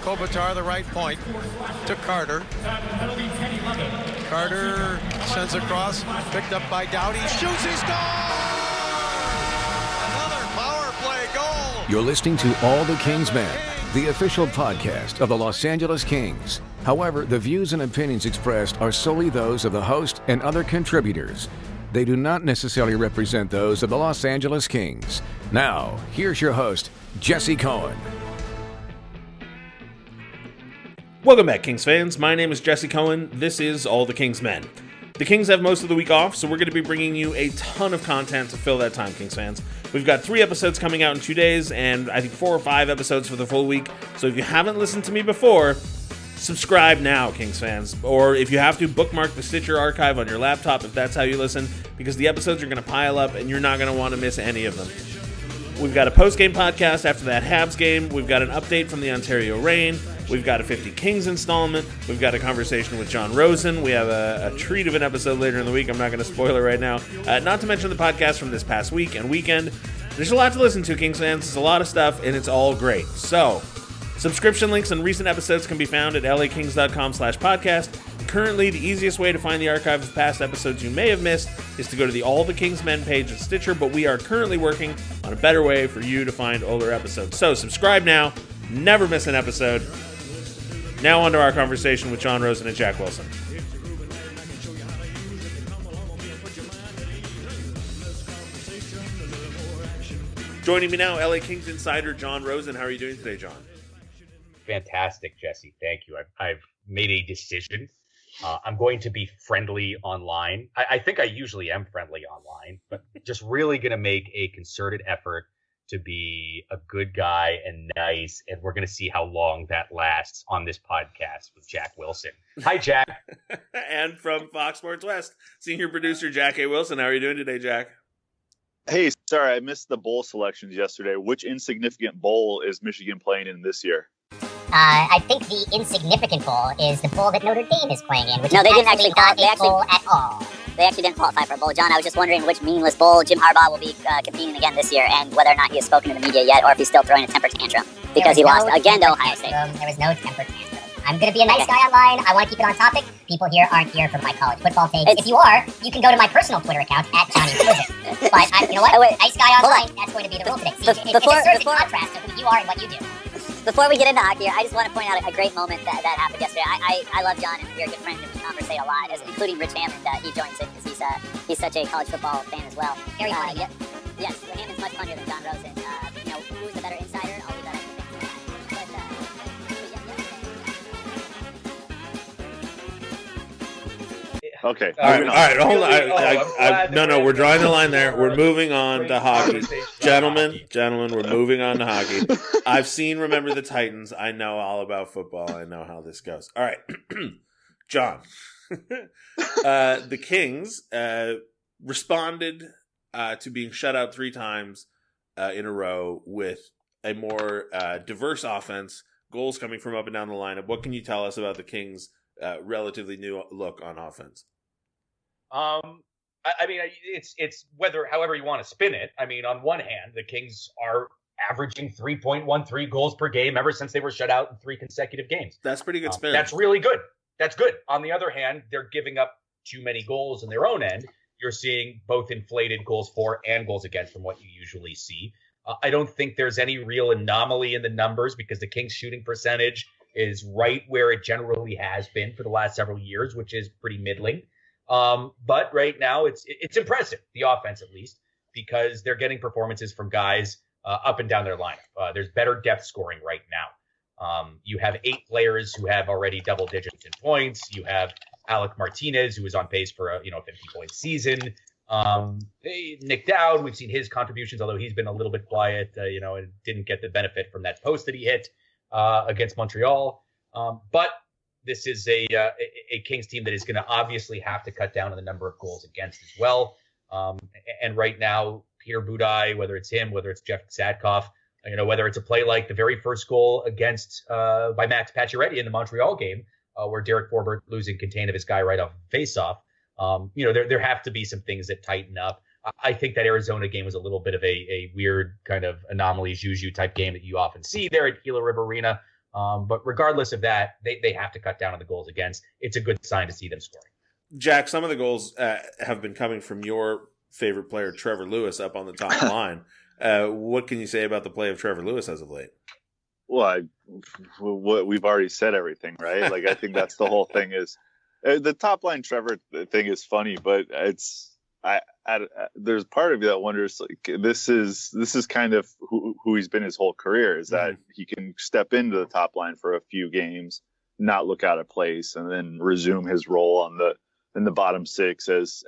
Kopitar, the right point, to Carter. Carter sends across, picked up by Doughty, shoots, he scores! Another power play goal! You're listening to All the Kings Men, the official podcast of the Los Angeles Kings. However, the views and opinions expressed are solely those of the host and other contributors. They do not necessarily represent those of the Los Angeles Kings. Now, here's your host, Jesse Cohen. Welcome back, Kings fans. My name is Jesse Cohen. This is All the Kings Men. The Kings have most of the week off, so we're going to be bringing you a ton of content to fill that time, Kings fans. We've got 3 episodes coming out in 2 days, and I think 4 or 5 episodes for the full week. So if you haven't listened to me before, subscribe now, Kings fans, or if you have to, bookmark the Stitcher archive on your laptop if that's how you listen, because the episodes are going to pile up and you're not going to want to miss any of them. We've got a post-game podcast after that Habs game. We've got an update from the Ontario Reign. We've got a 50 Kings installment. We've got a conversation with John Rosen. We have a treat of an episode later in the week. I'm not going to spoil it right now. Not to mention the podcast from this past week and weekend. There's a lot to listen to, Kings fans. There's a lot of stuff, and it's all great. So, subscription links and recent episodes can be found at lakings.com/podcast. Currently, the easiest way to find the archive of past episodes you may have missed is to go to the All the Kings Men page at Stitcher, but we are currently working on a better way for you to find older episodes. So subscribe now, never miss an episode. Now on to our conversation with John Rosen and Jack Wilson. Joining me now, LA Kings insider John Rosen. How are you doing today, John? Fantastic, Jesse. Thank you. I've made a decision. I'm going to be friendly online. I think I usually am friendly online, but just really going to make a concerted effort to be a good guy and nice. And we're going to see how long that lasts on this podcast with Jack Wilson. Hi, Jack. And from Fox Sports West, senior producer Jack A. Wilson. How are you doing today, Jack? Hey, sorry, I missed the bowl selections yesterday. Which insignificant bowl is Michigan playing in this year? I think the insignificant bowl is the bowl that Notre Dame is playing in, which no, they didn't actually not a bowl at all. They actually didn't qualify for a bowl. John, I was just wondering which meaningless bowl Jim Harbaugh will be competing again this year, and whether or not he has spoken to the media yet, or if he's still throwing a temper tantrum because he lost again to Ohio State. There was no temper tantrum. I'm going to be a nice guy online. I want to keep it on topic. People here aren't here for my college football take. If you are, you can go to my personal Twitter account, at Johnny Rosen. But you know what? Wait, nice guy online, that's going to be the rule today. It serves a contrast to who you are and what you do. Before we get into hockey, I just want to point out a great moment that happened yesterday. I love John, and we're good friends, and we conversate a lot, including Rich Hammond. He joins in because he's such a college football fan as well. Very funny. Yes, Hammond's much funnier than John Rosen. Who's the better insider? I'll leave that up to him. Okay. All right. Hold on. We're drawing the line there. We're moving on to hockey. Gentlemen, we're moving on to hockey. I've seen Remember the Titans. I know all about football. I know how this goes. All right. John, the Kings responded to being shut out 3 times in a row with a more diverse offense, goals coming from up and down the lineup. What can you tell us about the Kings' relatively new look on offense? It's whether however you want to spin it. I mean, on one hand, the Kings are averaging 3.13 goals per game ever since they were shut out in 3 consecutive games. That's pretty good spin. That's really good. That's good. On the other hand, they're giving up too many goals in their own end. You're seeing both inflated goals for and goals against from what you usually see. I don't think there's any real anomaly in the numbers because the Kings' shooting percentage is right where it generally has been for the last several years, which is pretty middling. But right now, it's impressive, the offense at least, because they're getting performances from guys up and down their lineup. There's better depth scoring right now. You have 8 players who have already double digits in points. You have Alec Martinez, who is on pace for a 50-point season. Nick Dowd, we've seen his contributions, although he's been a little bit quiet, and didn't get the benefit from that post that he hit against Montreal. But this is a Kings team that is going to obviously have to cut down on the number of goals against as well. And right now, Peter Budaj, whether it's him, whether it's Jeff Zatkoff, whether it's a play like the very first goal against by Max Pacioretty in the Montreal game, where Derek Forbert losing contain of his guy right off faceoff. There have to be some things that tighten up. I think that Arizona game was a little bit of a weird kind of anomaly, juju type game that you often see there at Gila River Arena. But regardless of that, they have to cut down on the goals against. It's a good sign to see them scoring. Jack, some of the goals have been coming from your favorite player, Trevor Lewis, up on the top line. What can you say about the play of Trevor Lewis as of late? Well, we've already said everything, right? Like, I think that's the whole thing is the top line Trevor thing is funny, but it's there's part of you that wonders, like, this is kind of who he's been his whole career, is that he can step into the top line for a few games, not look out of place, and then resume his role on in the bottom six as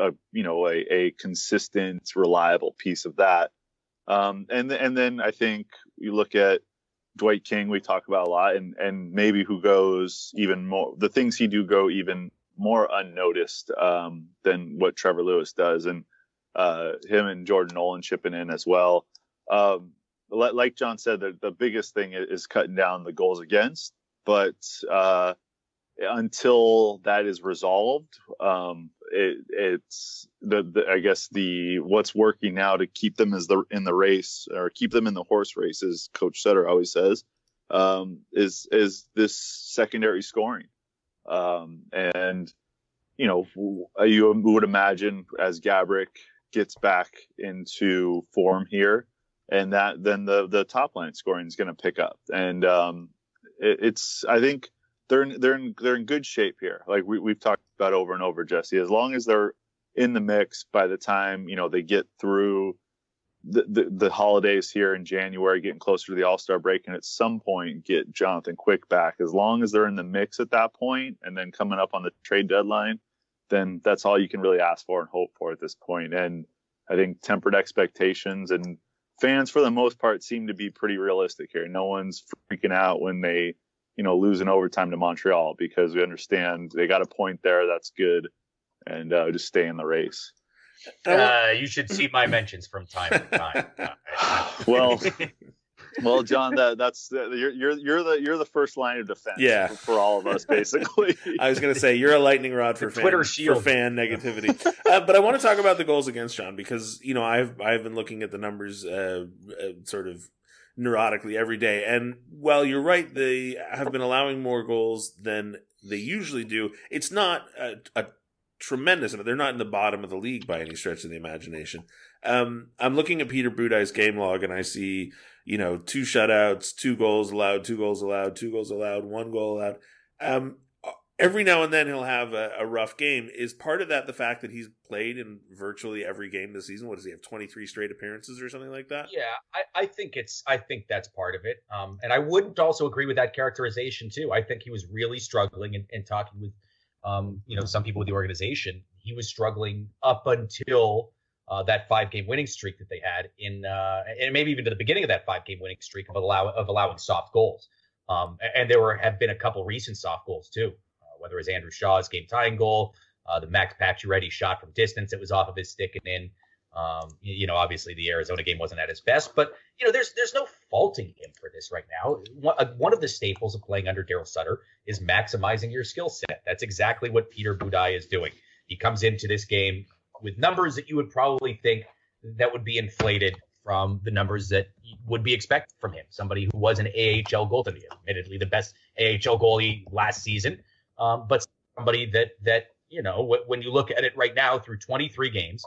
a consistent, reliable piece of that. And then I think you look at Dwight King, we talk about a lot, and maybe who goes even more, the things he do go even more unnoticed than what Trevor Lewis does, and him and Jordan Nolan chipping in as well. Like John said, the biggest thing is cutting down the goals against, but until that is resolved, it's I guess what's working now to keep them in the race, or keep them in the horse race, as Coach Sutter always says, is this secondary scoring. And you would imagine as Gavrik gets back into form here, and that then the top line scoring is going to pick up. And I think they're in good shape here. Like we've talked about over and over, Jesse, as long as they're in the mix by the time, they get through the holidays here in January, getting closer to the All-Star break, and at some point get Jonathan Quick back. As long as they're in the mix at that point, and then coming up on the trade deadline, then that's all you can really ask for and hope for at this point. And I think tempered expectations, and fans for the most part seem to be pretty realistic here. No one's freaking out when they, lose in overtime to Montreal, because we understand they got a point there. That's good. And just stay in the race. You should see my mentions from time to time. Well, John, that's you're the first line of defense for all of us, basically. I was going to say you're a lightning rod for Twitter shield for fan negativity. But I want to talk about the goals against, John, because I've been looking at the numbers sort of neurotically every day, and while you're right, they have been allowing more goals than they usually do. It's not a tremendous amount. They're not in the bottom of the league by any stretch of the imagination. I'm looking at Peter Budaj's game log, and I see 2 shutouts, 2 goals allowed, 2 goals allowed, 2 goals allowed, 1 goal allowed. Every now and then he'll have a rough game. Is part of that the fact that he's played in virtually every game this season? What does he have, 23 straight appearances or something like that? Yeah, I think that's part of it. And I wouldn't also agree with that characterization too. I think he was really struggling, and talking with some people with the organization, he was struggling up until that 5-game winning streak that they had in, and maybe even to the beginning of that 5-game winning streak of allowing soft goals. And there have been a couple recent soft goals too, whether it's Andrew Shaw's game tying goal, the Max Pacioretty shot from distance that was off of his stick and in. Obviously the Arizona game wasn't at his best, but there's no faulting him for this right now. One of the staples of playing under Daryl Sutter is maximizing your skill set. That's exactly what Peter Budaj is doing. He comes into this game with numbers that you would probably think that would be inflated from the numbers that would be expected from him. Somebody who was an AHL goaltender, admittedly the best AHL goalie last season, but somebody that when you look at it right now through 23 games.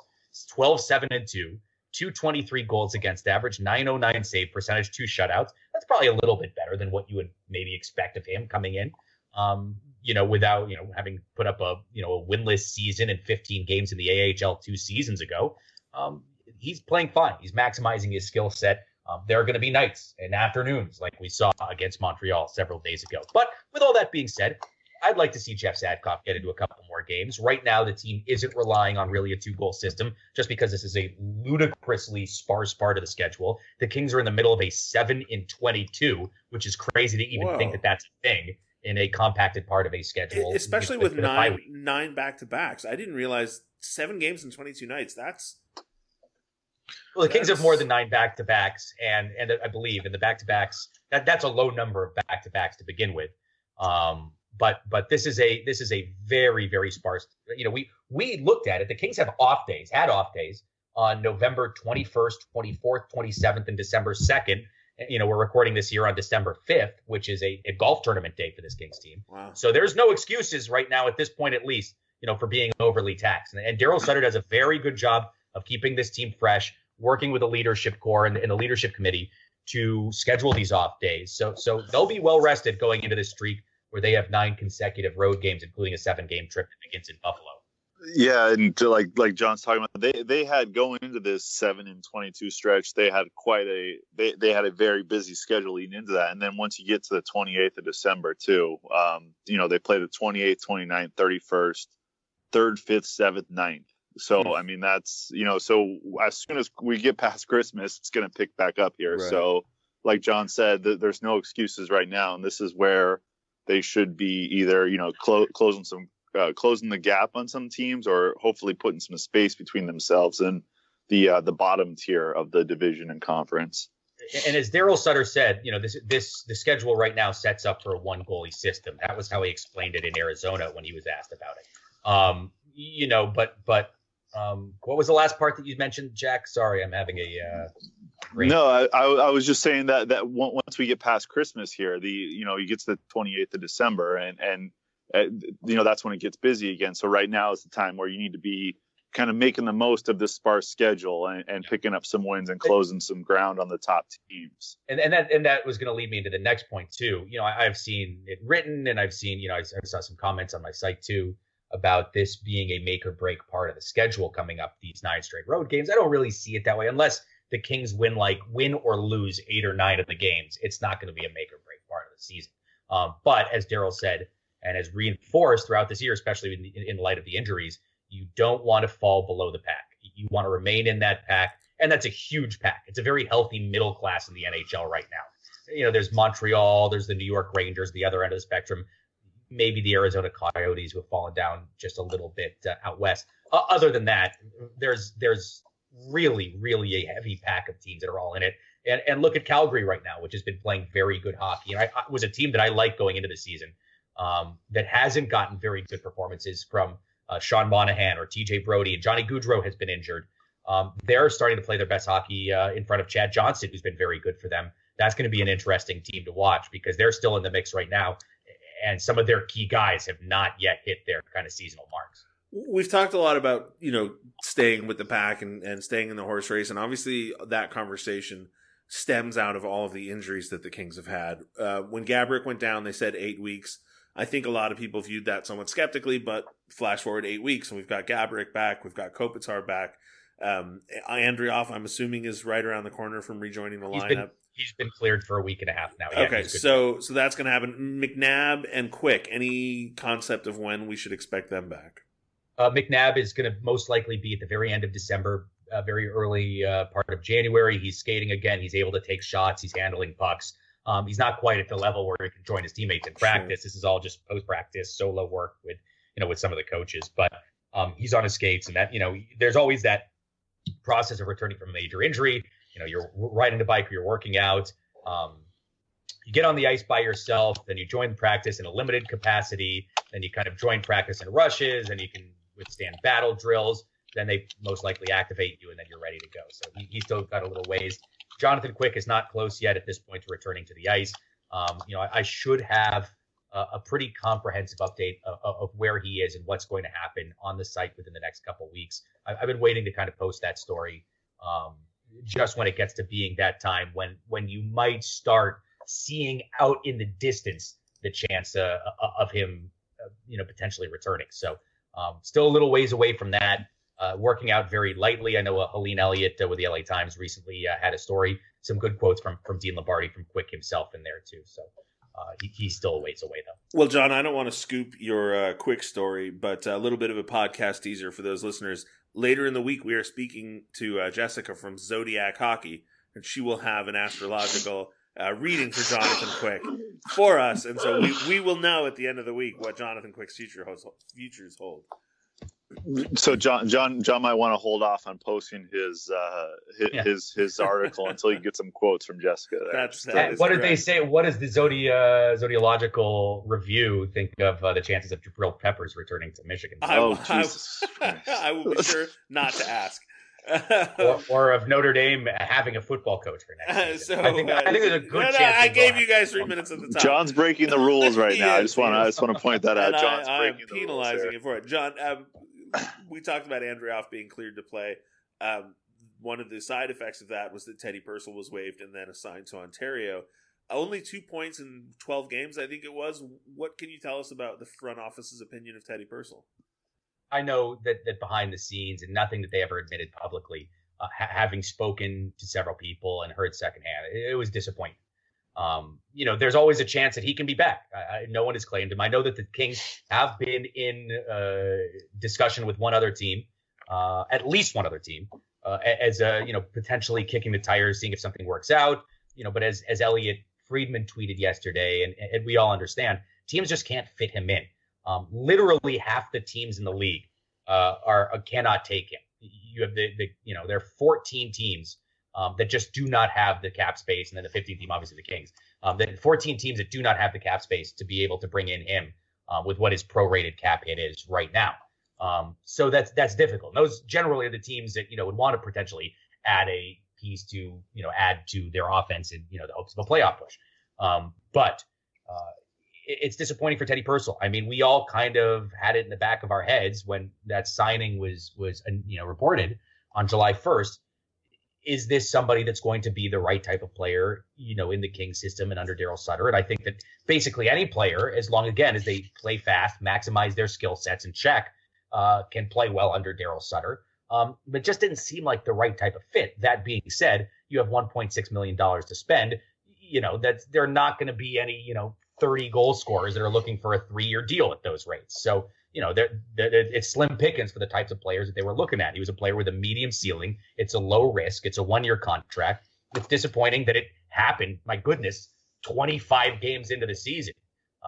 12-7-2, 223 goals against average, 909 save percentage, 2 shutouts. That's probably a little bit better than what you would maybe expect of him coming in, without, having put up a winless season in 15 games in the AHL 2 seasons ago. He's playing fine. He's maximizing his skill set. There are going to be nights and afternoons like we saw against Montreal several days ago. But with all that being said, I'd like to see Jeff Zatkoff get into a couple more games. Right now, the team isn't relying on really a 2-goal system just because this is a ludicrously sparse part of the schedule. The Kings are in the middle of a 7-22, which is crazy to even think that that's a thing in a compacted part of a schedule. Especially with nine back-to-backs. I didn't realize 7 games in 22 nights. Well, the Kings have more than 9 back-to-backs, and I believe in the back-to-backs, that's a low number of back-to-backs to begin with. But this is a very, very sparse, we looked at it. The Kings have had off days on November 21st, 24th, 27th, and December 2nd. you know, we're recording this here on December 5th, which is a golf tournament day for this Kings team. Wow. So there's no excuses right now at this point, at least, you know, for being overly taxed. And Daryl Sutter does a very good job of keeping this team fresh, working with the leadership core and the leadership committee to schedule these off days. So they'll be well rested going into this streak where they have 9 consecutive road games, including a 7-game trip that begins in Buffalo. Yeah, and to like John's talking about, they had going into this 7-22 stretch, they had quite a they had a very busy schedule leading into that. And then once you get to the 28th of December too, you know, they play the 28th, 29th, 31st, 3rd, 5th, 7th, 9th. So I mean, that's, you know, so as soon as we get past Christmas, it's going to pick back up here. Right. So like John said, there's no excuses right now, and this is where they should be either, you know, closing the gap on some teams, or hopefully putting some space between themselves and the bottom tier of the division and conference. And as Daryl Sutter said, you know, the schedule right now sets up for a one goalie system. That was how he explained it in Arizona when he was asked about it. You know, but what was the last part that you mentioned, Jack? Sorry, I'm having a. No, I was just saying that once we get past Christmas here, you know, you get to the 28th of December and. You know, that's when it gets busy again. So right now is the time where you need to be kind of making the most of this sparse schedule and picking up some wins and closing some ground on the top teams. And that was going to lead me into the next point too. You know, I've seen it written, and I've seen, you know, I saw some comments on my site too about this being a make or break part of the schedule coming up, these 9 straight road games. I don't really see it that way, unless the Kings win or lose 8 or 9 of the games. It's not going to be a make or break part of the season. But as Daryl said, and as reinforced throughout this year, especially in light of the injuries, you don't want to fall below the pack. You want to remain in that pack, and that's a huge pack. It's a very healthy middle class in the NHL right now. You know, there's Montreal, there's the New York Rangers, the other end of the spectrum, maybe the Arizona Coyotes, who have fallen down just a little bit out west. Other than that, there's really, really a heavy pack of teams that are all in it. And look at Calgary right now, which has been playing very good hockey. And I was a team that I liked going into the season. That hasn't gotten very good performances from Sean Monahan or TJ Brody, and Johnny Gaudreau has been injured. They're starting to play their best hockey in front of Chad Johnson, who's been very good for them. That's going to be an interesting team to watch because they're still in the mix right now, and some of their key guys have not yet hit their kind of seasonal marks. We've talked a lot about, you know, staying with the pack and staying in the horse race, and obviously that conversation stems out of all of the injuries that the Kings have had. When Gabrick went down, they said 8 weeks. I think a lot of people viewed that somewhat skeptically, but flash forward 8 weeks and we've got Gabrick back. We've got Kopitar back. Andreoff, I'm assuming, is right around the corner from rejoining the lineup. He's been cleared for a week and a half now. Yeah, okay, so that's going to happen. McNabb and Quick, any concept of when we should expect them back? McNabb is going to most likely be at the very end of December, very early part of January. He's skating again. He's able to take shots. He's handling pucks. He's not quite at the level where he can join his teammates in practice. Sure. This is all just post-practice solo work with, you know, with some of the coaches. But he's on his skates, and that, you know, there's always that process of returning from a major injury. You know, you're riding the bike, or you're working out. You get on the ice by yourself, then you join practice in a limited capacity, then you kind of join practice in rushes, and you can withstand battle drills. Then they most likely activate you, and then you're ready to go. So he's still got a little ways. Jonathan Quick is not close yet at this point to returning to the ice. You know, I should have a pretty comprehensive update of where he is and what's going to happen on the site within the next couple of weeks. I've been waiting to kind of post that story just when it gets to being that time when you might start seeing out in the distance the chance of him, you know, potentially returning. So still a little ways away from that. Working out very lightly. I know Helene Elliott with the LA Times recently had a story, some good quotes from Dean Lombardi, from Quick himself in there too. So he's still a ways away though. Well, John, I don't want to scoop your Quick story, but a little bit of a podcast teaser for those listeners. Later in the week, we are speaking to Jessica from Zodiac Hockey, and she will have an astrological reading for Jonathan Quick for us. And so we will know at the end of the week what Jonathan Quick's futures hold. So John might want to hold off on posting his article until you get some quotes from Jessica. What did they say? What does the zodiological review think of the chances of Jabril Peppers returning to Michigan? Oh, Jesus! I will be sure not to ask. or of Notre Dame having a football coach for next season. I think there's a good chance. I gave you guys 3 minutes at the top. John's breaking the rules right now. I just want to point that out. John's breaking the rules. Penalizing it for it. John, we talked about Andreoff being cleared to play. One of the side effects of that was that Teddy Purcell was waived and then assigned to Ontario. Only 2 points in 12 games, I think it was. What can you tell us about the front office's opinion of Teddy Purcell? I know that behind the scenes, and nothing that they ever admitted publicly, having spoken to several people and heard secondhand, it was disappointing. There's always a chance that he can be back. No one has claimed him. I know that the Kings have been in discussion with one other team, at least one other team, as potentially kicking the tires, seeing if something works out. But as Elliot Friedman tweeted yesterday, and we all understand, teams just can't fit him in. Literally half the teams in the league cannot take him. You have the there are 14 teams that just do not have the cap space, and then the 15th team, obviously the Kings. Then 14 teams that do not have the cap space to be able to bring in him with what his prorated cap hit is right now. So that's difficult. And those generally are the teams that would want to potentially add a piece to add to their offense in the hopes of a playoff push. But it's disappointing for Teddy Purcell. I mean, we all kind of had it in the back of our heads when that signing was reported on July 1st. Is this somebody that's going to be the right type of player, in the Kings system and under Daryl Sutter? And I think that basically any player, as long again as they play fast, maximize their skill sets and check, can play well under Daryl Sutter. But just didn't seem like the right type of fit. That being said, you have $1.6 million to spend. That's they're not going to be any 30 goal scorers that are looking for a 3-year deal at those rates. So, it's slim pickings for the types of players that they were looking at. He was a player with a medium ceiling. It's a low risk. It's a 1-year contract. It's disappointing that it happened, my goodness, 25 games into the season.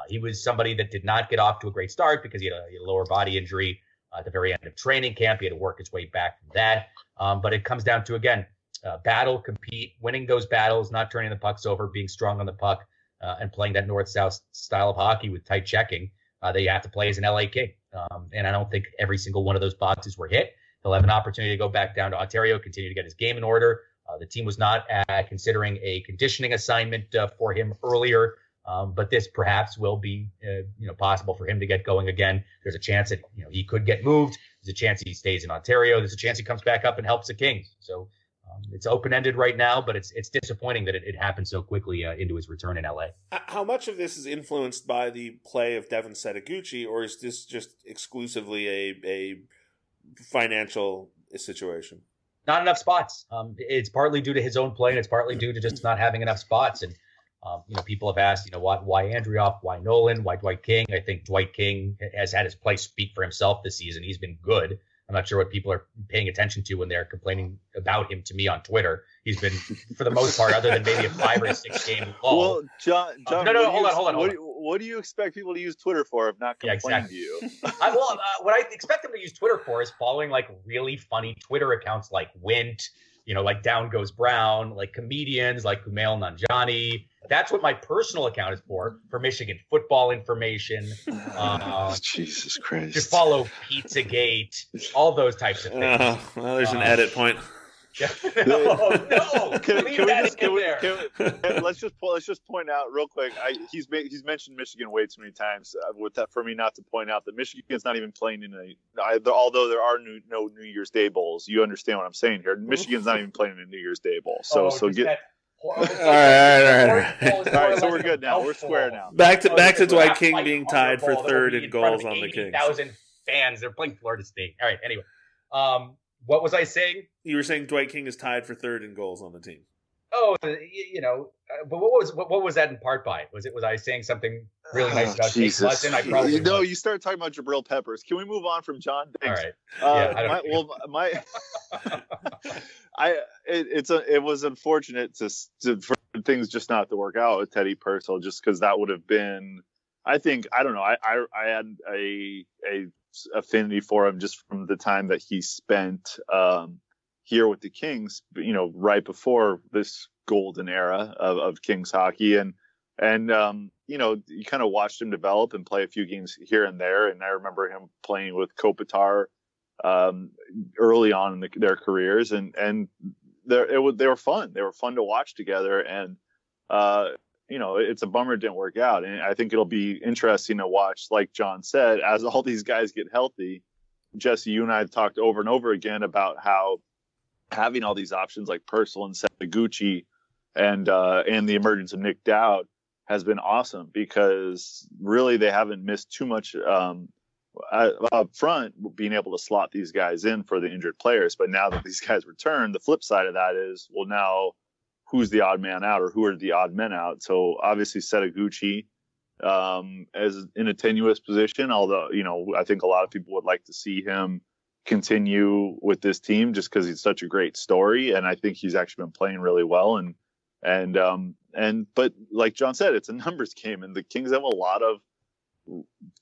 He was somebody that did not get off to a great start because he had a lower body injury at the very end of training camp. He had to work his way back from that. But it comes down to, again, battle, compete, winning those battles, not turning the pucks over, being strong on the puck, and playing that north-south style of hockey with tight checking that you have to play as an LA King. And I don't think every single one of those boxes were hit. He'll have an opportunity to go back down to Ontario, continue to get his game in order. The team was not considering a conditioning assignment for him earlier, but this perhaps will be possible for him to get going again. There's a chance that he could get moved. There's a chance he stays in Ontario. There's a chance he comes back up and helps the Kings. So it's open-ended right now, but it's disappointing that it happened so quickly into his return in LA. How much of this is influenced by the play of Devin Setaguchi, or is this just exclusively a financial situation? Not enough spots. It's partly due to his own play, and it's partly due to just not having enough spots. And people have asked, why Andreoff, why Nolan, why Dwight King? I think Dwight King has had his play speak for himself this season. He's been good. I'm not sure what people are paying attention to when they're complaining about him to me on Twitter. He's been, for the most part, other than maybe a 5 or 6 game lull. Well, John hold on. What do you expect people to use Twitter for if not complaining to you? What I expect them to use Twitter for is following really funny Twitter accounts like Wint, Down Goes Brown, comedians like Kumail Nanjiani. That's what my personal account is for Michigan football information. Jesus Christ. To follow Pizzagate, all those types of things. There's an edit point. Yeah. No! Let's just point out real quick. He's mentioned Michigan way too many times with that for me not to point out that Michigan's not even playing although there are no New Year's Day bowls. You understand what I'm saying here. Michigan's not even playing in a New Year's Day bowl. All right. So we're good now. We're square now. Back to Dwight King being tied for third in goals on the Kings. 80,000 fans. They're playing Florida State. All right. Anyway, what was I saying? You were saying Dwight King is tied for third in goals on the team. Oh, but what was that in part by? Was I saying something really nice about Jake Lutton? I probably you start talking about Jabril Peppers. Can we move on from John? Thanks. All right. It was unfortunate for things just not to work out with Teddy Purcell, just because that would have been. I think I don't know. I had a affinity for him just from the time that he spent here with the Kings, right before this golden era of Kings hockey. And you kind of watched him develop and play a few games here and there. And I remember him playing with Kopitar early on in their careers, and they were fun. They were fun to watch together, and you know, it's a bummer it didn't work out. And I think it'll be interesting to watch, like John said, as all these guys get healthy. Jesse, you and I have talked over and over again about how having all these options like Purcell and Setaguchi and the emergence of Nick Dowd has been awesome, because really they haven't missed too much up front, being able to slot these guys in for the injured players. But now that these guys return, the flip side of that is, well, now who's the odd man out, or who are the odd men out? So obviously Setaguchi is in a tenuous position, although, you know, I think a lot of people would like to see him continue with this team just because he's such a great story. And I think he's actually been playing really well. But like John said, it's a numbers game, and the Kings have a lot of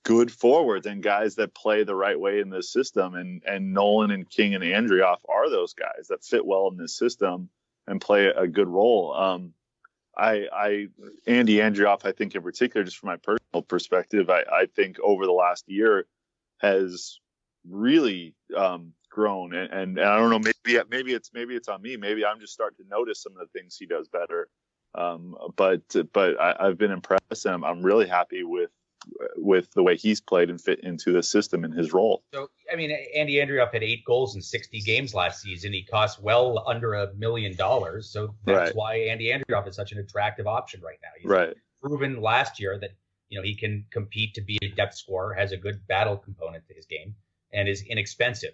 good forwards and guys that play the right way in this system. And Nolan and King and Andreoff are those guys that fit well in this system and play a good role. Andy Andreoff, I think in particular, just from my personal perspective, I think over the last year has really grown. And I don't know, maybe it's on me. Maybe I'm just starting to notice some of the things he does better. But I've been impressed, and I'm really happy with the way he's played and fit into the system and his role. So, I mean, Andy Andreoff had 8 goals in 60 games last season. He cost well under $1 million. So that's why Andy Andreoff is such an attractive option right now. He's proven last year that, you know, he can compete to be a depth scorer, has a good battle component to his game, and is inexpensive,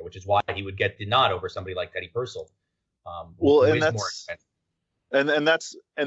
which is why he would get the nod over somebody like Teddy Purcell. More expensive. And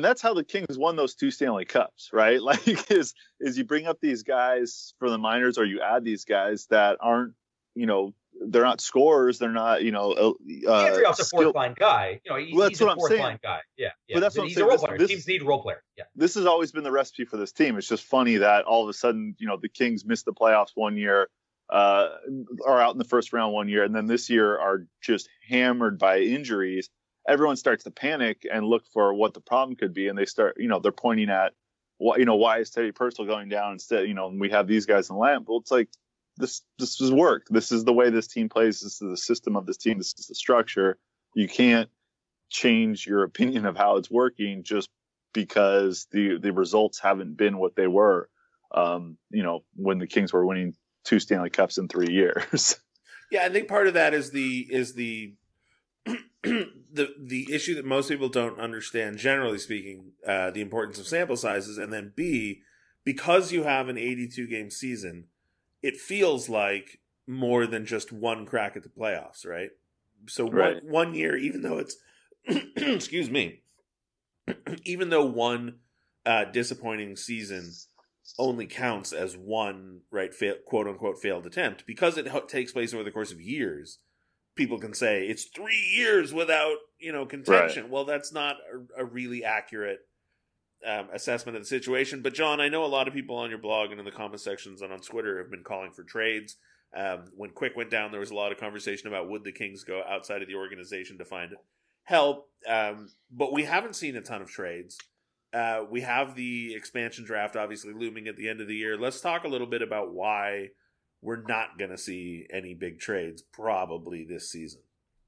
that's how the Kings won those 2 Stanley Cups, right? Like, is you bring up these guys for the minors, or you add these guys that aren't, you know, they're not scorers, they're not, you know, Andreoff's a fourth-line guy. You know, he's a fourth-line guy. Yeah. But that's what I'm saying. He's a role player. Teams need role player. Yeah. This has always been the recipe for this team. It's just funny that all of a sudden, you know, the Kings missed the playoffs one year, are out in the first round one year, and then this year are just hammered by injuries. Everyone starts to panic and look for what the problem could be. And they start, you know, they're pointing at, you know, why is Teddy Purcell going down instead? You know, and we have these guys in the lineup. Well, it's like, this is work. This is the way this team plays. This is the system of this team. This is the structure. You can't change your opinion of how it's working just because the results haven't been what they were, you know, when the Kings were winning 2 Stanley Cups in 3 years. Yeah, I think part of that is the the issue that most people don't understand, generally speaking, the importance of sample sizes, and then B, because you have an 82-game season, it feels like more than just one crack at the playoffs, right? So one year, even though it's, excuse me, even though one disappointing season only counts as one, right, quote-unquote failed attempt, because it takes place over the course of years, people can say it's 3 years without, you know, contention. Well, that's not a really accurate assessment of the situation. But John, I know a lot of people on your blog and in the comment sections and on Twitter have been calling for trades. When Quick went down, there was a lot of conversation about would the Kings go outside of the organization to find help. But we haven't seen a ton of trades. We have the expansion draft obviously looming at the end of the year. Let's talk a little bit about why we're not going to see any big trades probably this season.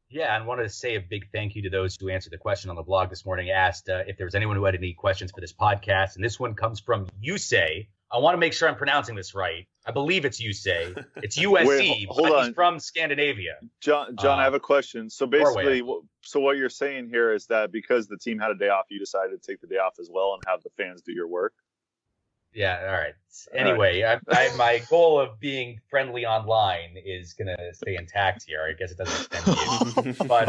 Yeah, and wanted to say a big thank you to those who answered the question on the blog this morning. Asked if there was anyone who had any questions for this podcast, and this one comes from Yusei. I want to make sure I'm pronouncing this right. I believe it's Yusei. It's USC. Wait, hold on. He's from Scandinavia. John, I have a question. So basically, so what you're saying here is that because the team had a day off, you decided to take the day off as well and have the fans do your work? Yeah. All right. Anyway, my goal of being friendly online is going to stay intact here. I guess it doesn't extend to you. But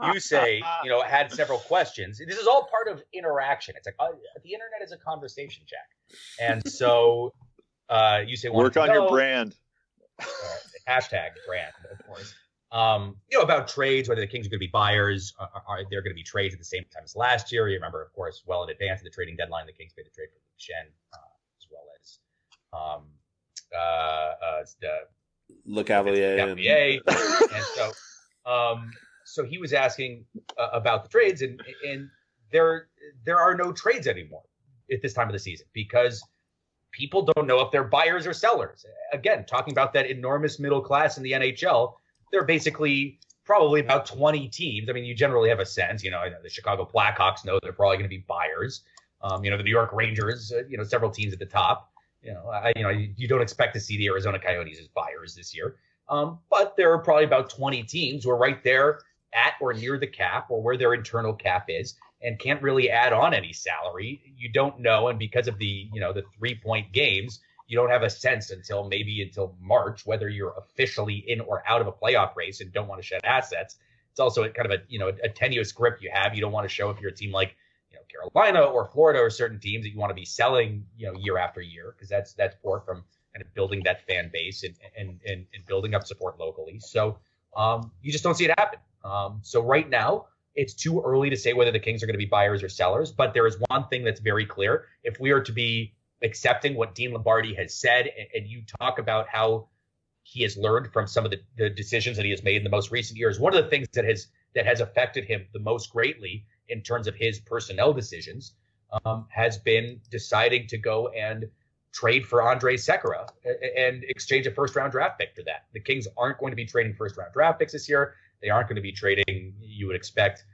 Yusei, you know, had several questions. This is all part of interaction. It's like the internet is a conversation, Jack. And so Yusei wanted to know. Work on your brand. Hashtag brand, of course. You know, about trades, whether the Kings are going to be buyers, are there going to be trades at the same time as last year? You remember, of course, well in advance of the trading deadline, the Kings made a trade for Luke Shen, as well as LeCavalier. And so he was asking about the trades, and there are no trades anymore at this time of the season because people don't know if they're buyers or sellers. Again, talking about that enormous middle class in the NHL, they're basically probably about 20 teams. I mean, you generally have a sense, you know, the Chicago Blackhawks know they're probably going to be buyers. You know, the New York Rangers, you know, several teams at the top. You don't expect to see the Arizona Coyotes as buyers this year. But there are probably about 20 teams who are right there at or near the cap or where their internal cap is and can't really add on any salary. You don't know. And because of the, you know, the 3-point games, you don't have a sense until March, whether you're officially in or out of a playoff race and don't want to shed assets. It's also kind of a tenuous grip you have. You don't want to show if you're a team like, you know, Carolina or Florida or certain teams that you want to be selling, you know, year after year, because that's poor from kind of building that fan base and building up support locally. So you just don't see it happen. So right now it's too early to say whether the Kings are going to be buyers or sellers, but there is one thing that's very clear. If we are to be accepting what Dean Lombardi has said, and you talk about how he has learned from some of the decisions that he has made in the most recent years, one of the things that has affected him the most greatly in terms of his personnel decisions has been deciding to go and trade for Andrei Sekera and exchange a first-round draft pick for that. The Kings aren't going to be trading first-round draft picks this year. They aren't going to be trading, you would expect,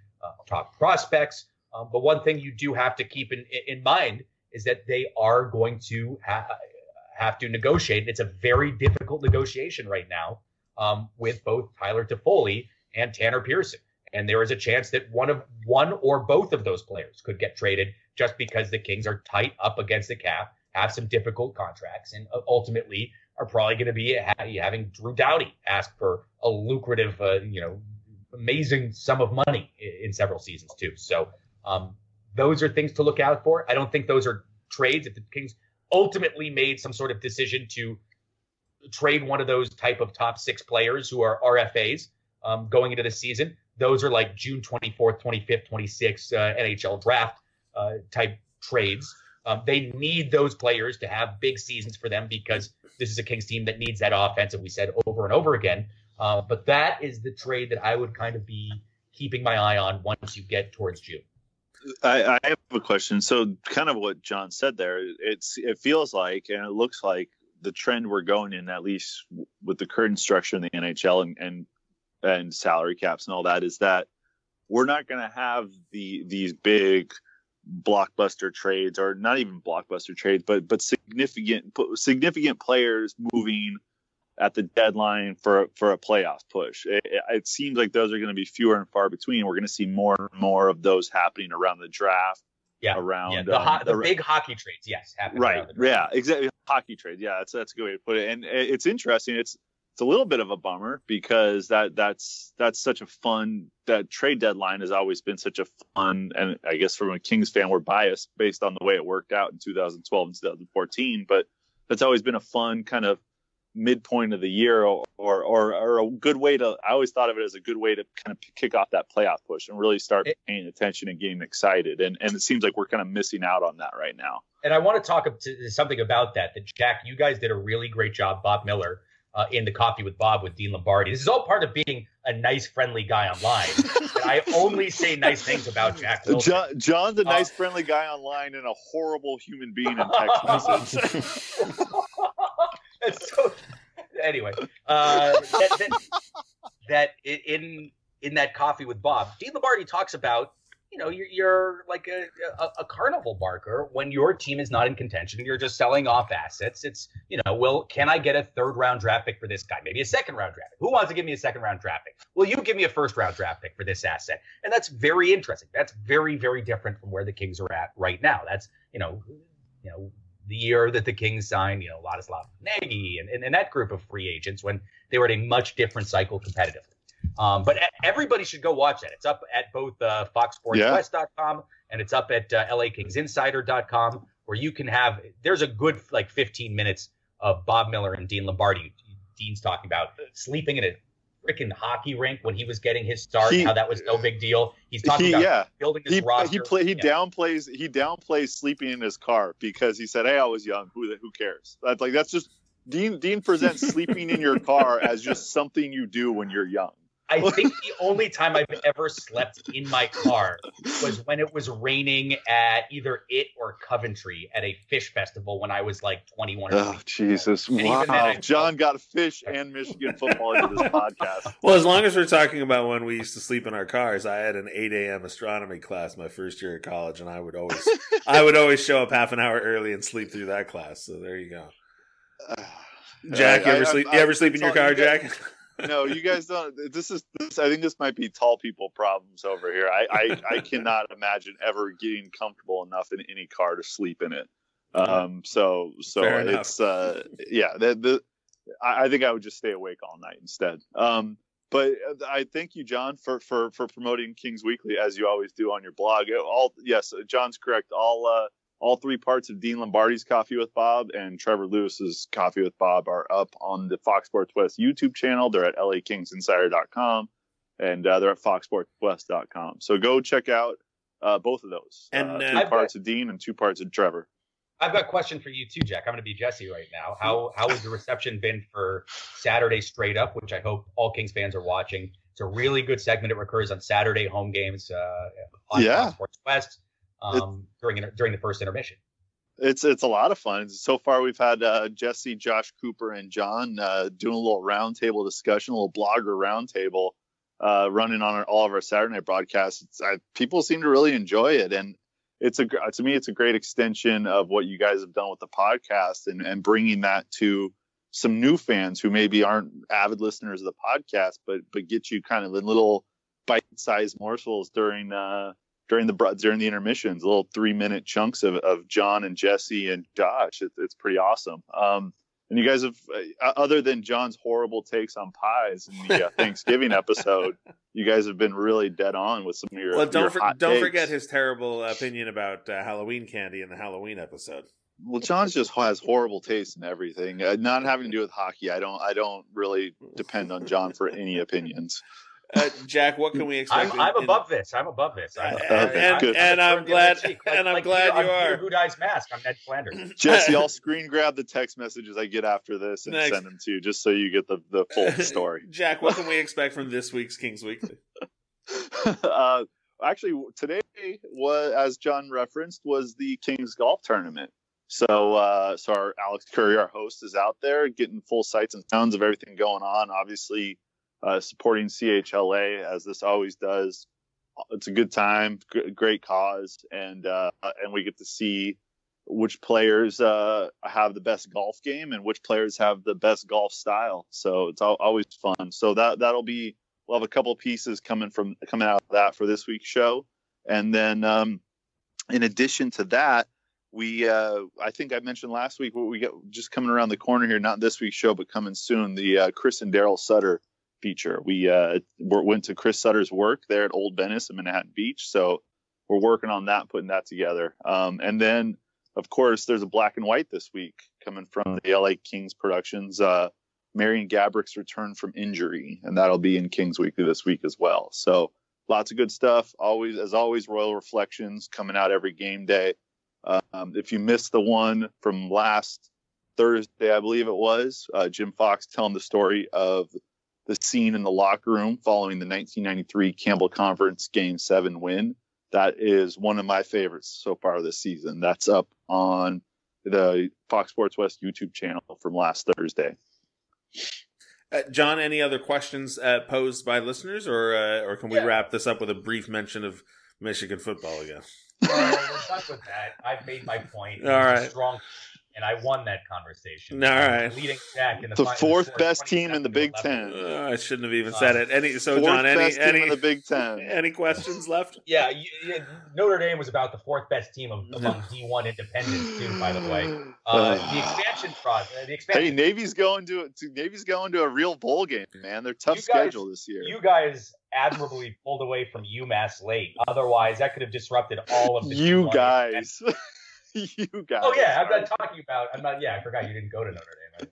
top prospects. But one thing you do have to keep in mind is that they are going to have to negotiate. And it's a very difficult negotiation right now with both Tyler Toffoli and Tanner Pearson. And there is a chance that one or both of those players could get traded just because the Kings are tight up against the cap, have some difficult contracts, and ultimately are probably going to be having Drew Doughty ask for a lucrative, amazing sum of money in several seasons too. So those are things to look out for. I don't think those are trades. If the Kings ultimately made some sort of decision to trade one of those type of top six players who are RFAs going into the season, those are like June 24th, 25th, 26th NHL draft type trades. They need those players to have big seasons for them because this is a Kings team that needs that offense, and we said over and over again. But that is the trade that I would kind of be keeping my eye on once you get towards June. I have a question. So kind of what John said there, it feels like and it looks like the trend we're going in, at least with the current structure in the NHL and salary caps and all that, is that we're not going to have these big – blockbuster trades, or not even blockbuster trades, but significant players moving at the deadline for a playoff push. It seems like those are going to be fewer and far between. We're going to see more and more of those happening around the draft. Yeah, around the big hockey trades. Yes, happening right. Around the draft. Yeah, exactly. Hockey trades. Yeah, that's a good way to put it. And it's interesting. It's a little bit of a bummer because that's such a fun, that trade deadline has always been such a fun, and I guess from a Kings fan, we're biased based on the way it worked out in 2012 and 2014, but that's always been a fun kind of midpoint of the year or a good way to, I always thought of it as a good way to kind of kick off that playoff push and really start paying attention and getting excited. And it seems like we're kind of missing out on that right now. And I want to talk to something about that Jack, you guys did a really great job, Bob Miller, in the Coffee with Bob with Dean Lombardi. This is all part of being a nice, friendly guy online. And I only say nice things about Jack Wilson. John's a nice, friendly guy online and a horrible human being in text message. Anyway, in that Coffee with Bob, Dean Lombardi talks about, you know, you're like a carnival barker when your team is not in contention and you're just selling off assets. It's, you know, well, can I get a third-round draft pick for this guy? Maybe a second-round draft pick. Who wants to give me a second-round draft pick? Will you give me a first-round draft pick for this asset? And that's very interesting. That's very, very different from where the Kings are at right now. That's, you know, the year that the Kings signed, you know, Ladislav Nagy and that group of free agents when they were at a much different cycle competitively. But everybody should go watch that. It's up at both Fox Sports West.com and it's up at LAKingsInsider.com, where you can have – there's a good like 15 minutes of Bob Miller and Dean Lombardi. Dean's talking about sleeping in a freaking hockey rink when he was getting his start and how that was no big deal. He's talking about building his roster. He downplays sleeping in his car because he said, hey, I was young. Who cares? That's just – Dean presents sleeping in your car as just something you do when you're young. I think the only time I've ever slept in my car was when it was raining at either it or Coventry at a fish festival when I was like 21. Oh, Jesus. Wow. John got fish and Michigan football into this podcast. Well, as long as we're talking about when we used to sleep in our cars, I had an 8 a.m. astronomy class my first year at college, and I would always show up half an hour early and sleep through that class. So there you go. Jack, you ever sleep in your car, Jack? No, you guys don't. I think this might be tall people problems over here. I cannot imagine ever getting comfortable enough in any car to sleep in it. So it's I think I would just stay awake all night instead. But I thank you, John, for promoting Kings Weekly as you always do on your blog. Yes, John's correct. All three parts of Dean Lombardi's Coffee with Bob and Trevor Lewis's Coffee with Bob are up on the Fox Sports West YouTube channel. They're at LAKingsInsider.com, and they're at foxsportswest.com. So go check out both of those, and two parts of Dean and two parts of Trevor. I've got a question for you too, Jack. I'm going to be Jesse right now. How has the reception been for Saturday Straight Up, which I hope all Kings fans are watching? It's a really good segment. It recurs on Saturday home games on Fox Sports West. During the first intermission, it's a lot of fun. So far, we've had Jesse, Josh Cooper, and John doing a little roundtable discussion, a little blogger roundtable running on all of our Saturday night broadcasts. People seem to really enjoy it, and to me it's a great extension of what you guys have done with the podcast and bringing that to some new fans who maybe aren't avid listeners of the podcast, but get you kind of in little bite-sized morsels during the intermissions, little 3-minute chunks of John and Jesse and Josh. It's pretty awesome. And you guys have, other than John's horrible takes on pies in the Thanksgiving episode, you guys have been really dead on with some of your Don't forget his terrible opinion about Halloween candy in the Halloween episode. Well, John's just has horrible taste in everything. Not having to do with hockey, I don't really depend on John for any opinions. Jack, what can we expect? I'm above this. I'm glad you are. Who dies mask? I'm Ned Flanders. Jesse, I'll screen grab the text messages I get after this and send them to you, just so you get the full story. Jack, what can we expect from this week's Kings Weekly? Actually, today was, as John referenced, was the Kings golf tournament. So our Alex Curry, our host, is out there getting full sights and sounds of everything going on. Obviously. Supporting CHLA as this always does. It's a good time, great cause, and we get to see which players have the best golf game and which players have the best golf style. So it's always fun. So we'll have a couple pieces coming out of that for this week's show, and then in addition to that, we I think I mentioned last week what we got just coming around the corner here, not this week's show, but coming soon. The Chris and Daryl Sutter feature. We went to Chris Sutter's work there at Old Venice in Manhattan Beach, so we're working on that, putting that together. And then, of course, there's a black and white this week coming from the LA Kings Productions, Marian Gabry's return from injury, and that'll be in Kings Weekly this week as well. So lots of good stuff. As always, Royal Reflections coming out every game day. If you missed the one from last Thursday, I believe it was, Jim Fox telling the story of the scene in the locker room following the 1993 Campbell Conference Game 7 win. That is one of my favorites so far this season. That's up on the Fox Sports West YouTube channel from last Thursday. John, any other questions posed by listeners, or can we wrap this up with a brief mention of Michigan football again? We're done with that. I've made my point. All right. And I won that conversation. All right. Leading Jack in the fourth best team in the Big 11. Ten. I shouldn't have even said it. John, in the Big Ten. Any questions left? Yeah, Notre Dame was about the fourth best team among D1 independents too. By the way, the expansion process. Hey, Navy's going to a real bowl game, man. They're tough schedule this year. You guys admirably pulled away from UMass late. Otherwise, that could have disrupted all of the. You guys. Oh yeah, I forgot you didn't go to Notre Dame.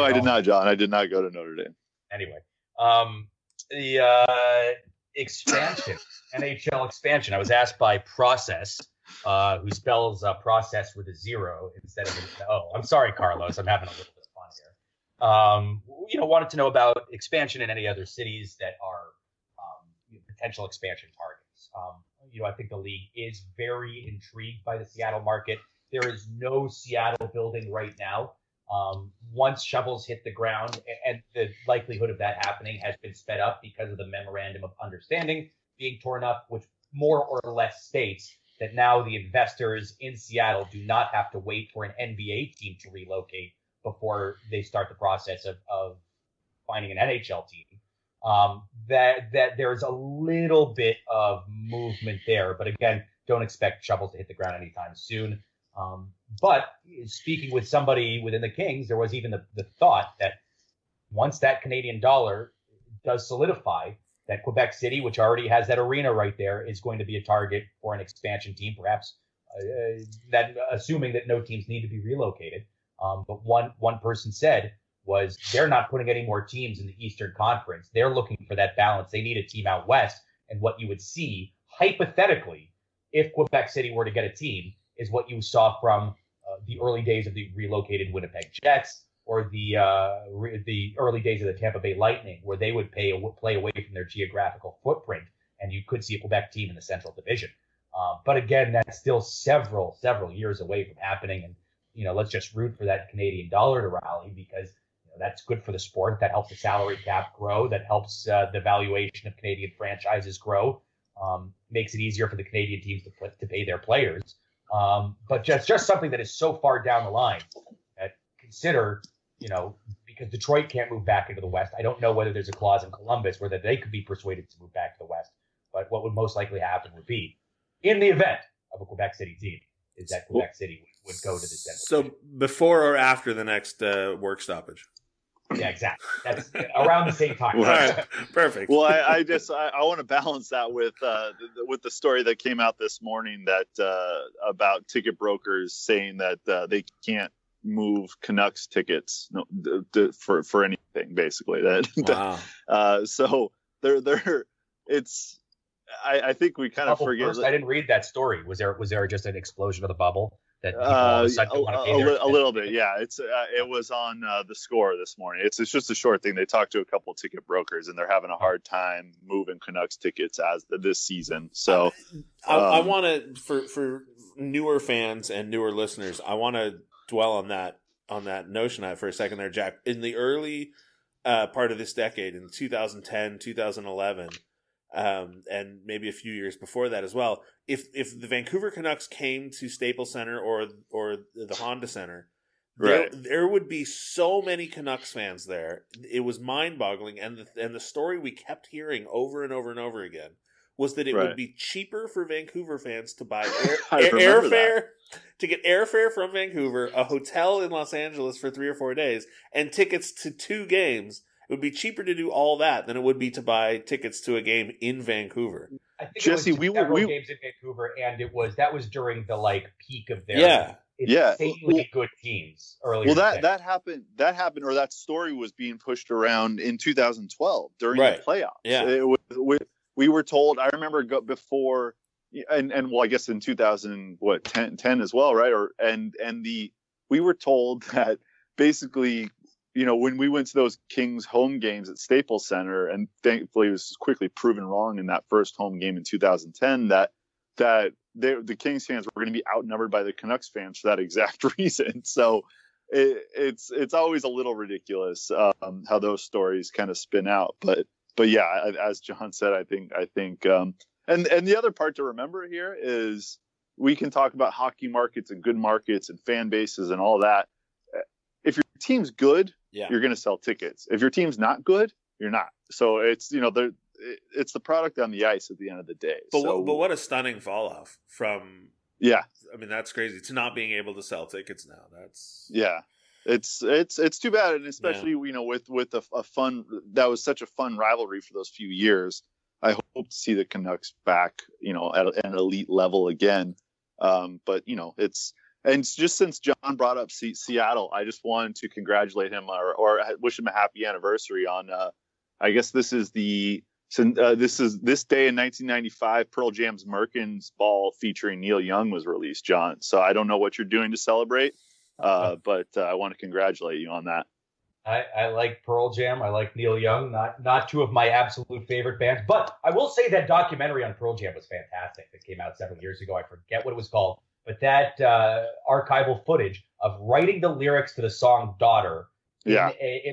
I did not, John. I did not go to Notre Dame. Anyway, the expansion, NHL expansion. I was asked by Process, who spells process with a zero instead of an O. I'm sorry, Carlos. I'm having a little bit of fun here. wanted to know about expansion in any other cities that are potential expansion targets. I think the league is very intrigued by the Seattle market. There is no Seattle building right now. Once shovels hit the ground, and the likelihood of that happening has been sped up because of the memorandum of understanding being torn up, which more or less states that now the investors in Seattle do not have to wait for an NBA team to relocate before they start the process of finding an NHL team. That there's a little bit of movement there, but again, don't expect shovels to hit the ground anytime soon. But speaking with somebody within the Kings, there was even the thought that once that Canadian dollar does solidify, that Quebec City, which already has that arena right there, is going to be a target for an expansion team, perhaps that assuming that no teams need to be relocated. But one person said was they're not putting any more teams in the Eastern Conference. They're looking for that balance. They need a team out west. And what you would see, hypothetically, if Quebec City were to get a team, is what you saw from the early days of the relocated Winnipeg Jets or the early days of the Tampa Bay Lightning, where they would play away from their geographical footprint, and you could see a Quebec team in the Central Division. But again, that's still several years away from happening. And, let's just root for that Canadian dollar to rally, because that's good for the sport. That helps the salary cap grow. That helps the valuation of Canadian franchises grow. Makes it easier for the Canadian teams to pay their players. But just something that is so far down the line that consider, because Detroit can't move back into the West. I don't know whether there's a clause in Columbus where that they could be persuaded to move back to the West. But what would most likely happen would be, in the event of a Quebec City team, is that Quebec City would go to the Denver. So before or after the next work stoppage? Yeah, exactly. That's around the same time. Well, right. Perfect. Well, I want to balance that with the story that came out this morning that about ticket brokers saying that they can't move Canucks tickets for anything, basically. Wow. So they're it's. I think we kind of forget. First, I didn't read that story. Was there just an explosion of the bubble? That a little bit, yeah. It was on The Score this morning. It's just a short thing. They talked to a couple of ticket brokers, and they're having a hard time moving Canucks tickets as this season. So I want to for newer fans and newer listeners, I want to dwell on that notion for a second there, Jack. In the early part of this decade, in 2010, 2011. And maybe a few years before that as well. If the Vancouver Canucks came to Staples Center or the Honda Center, right, there would be so many Canucks fans there. It was mind-boggling, and the story we kept hearing over and over and over again was that it would be cheaper for Vancouver fans to buy airfare to get airfare from Vancouver, a hotel in Los Angeles for 3 or 4 days, and tickets to 2 games. It would be cheaper to do all that than it would be to buy tickets to a game in Vancouver. I think, Jesse, it was several games in Vancouver, and that was during the peak of their insanely good teams earlier. Well, that happened, or that story was being pushed around in 2012 during the playoffs. Yeah, we were told. I remember before, and well, I guess in 2010 as well, right? We were told that basically. When we went to those Kings home games at Staples Center, and thankfully it was quickly proven wrong in that first home game in 2010, the Kings fans were going to be outnumbered by the Canucks fans for that exact reason. So it's always a little ridiculous how those stories kind of spin out. But yeah, as John said, I think and the other part to remember here is we can talk about hockey markets and good markets and fan bases and all that. If your team's good, you're going to sell tickets. If your team's not good, you're not. So it's it's the product on the ice at the end of the day. But what a stunning fall off from I mean, that's crazy, to not being able to sell tickets now. That's it's too bad, and especially with a fun that was such a fun rivalry for those few years. I hope to see the Canucks back, at an elite level again. But it's. And just since John brought up Seattle, I just wanted to congratulate him or wish him a happy anniversary on. I guess this day in 1995, Pearl Jam's Merkins Ball featuring Neil Young was released, John. So I don't know what you're doing to celebrate, but I want to congratulate you on that. I like Pearl Jam. I like Neil Young. Not two of my absolute favorite bands, but I will say that documentary on Pearl Jam was fantastic. That came out several years ago. I forget what it was called, but that archival footage of writing the lyrics to the song "Daughter" in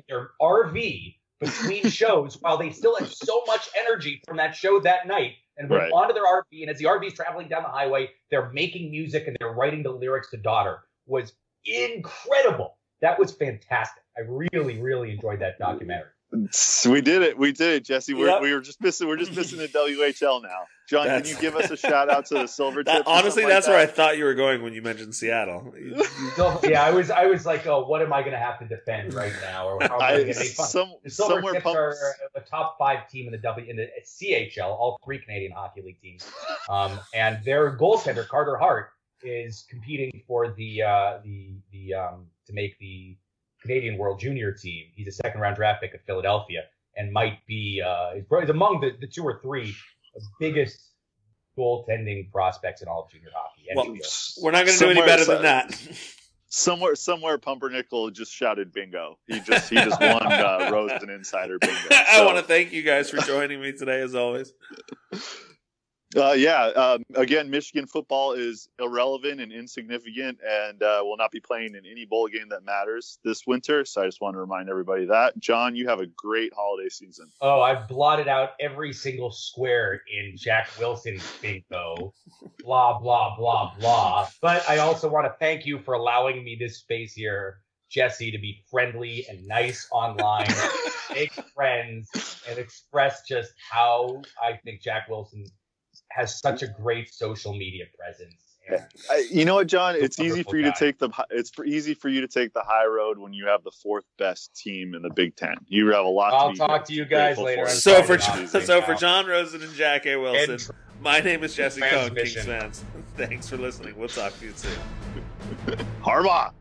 their RV between shows while they still had so much energy from that show that night and went onto their RV. And as the RV is traveling down the highway, they're making music and they're writing the lyrics to "Daughter" was incredible. That was fantastic. I really, really enjoyed that documentary. We did it. We did it, Jesse. We're just missing the WHL now. John, can you give us a shout out to the Silver Tips? Honestly, that's where I thought you were going when you mentioned Seattle. I was like, oh, what am I going to have to defend right now? Or how am I going to make fun? The Silver Tips are a top five team in the CHL, all three Canadian Hockey League teams, and their goaltender Carter Hart is competing for to make the Canadian World Junior team. He's a second-round draft pick of Philadelphia and might be is among the two or three biggest goaltending prospects in all of junior hockey. Well, we're not going to do any better than that. Somewhere, Pumpernickel just shouted bingo. He just won Rosen Insider bingo. So. I want to thank you guys for joining me today, as always. Again, Michigan football is irrelevant and insignificant and will not be playing in any bowl game that matters this winter. So I just want to remind everybody that. John, you have a great holiday season. Oh, I've blotted out every single square in Jack Wilson's bingo. Blah, blah, blah, blah. But I also want to thank you for allowing me this space here, Jesse, to be friendly and nice online, make friends, and express just how I think Jack Wilson has such a great social media presence. You know what, John? It's easy for you to take the high road when you have the fourth best team in the Big Ten. You have a lot. I'll talk to you guys later. So for John Rosen and Jack A. Wilson, my name is Jesse Cohen, Kings fans. Thanks for listening. We'll talk to you soon. Harbaugh.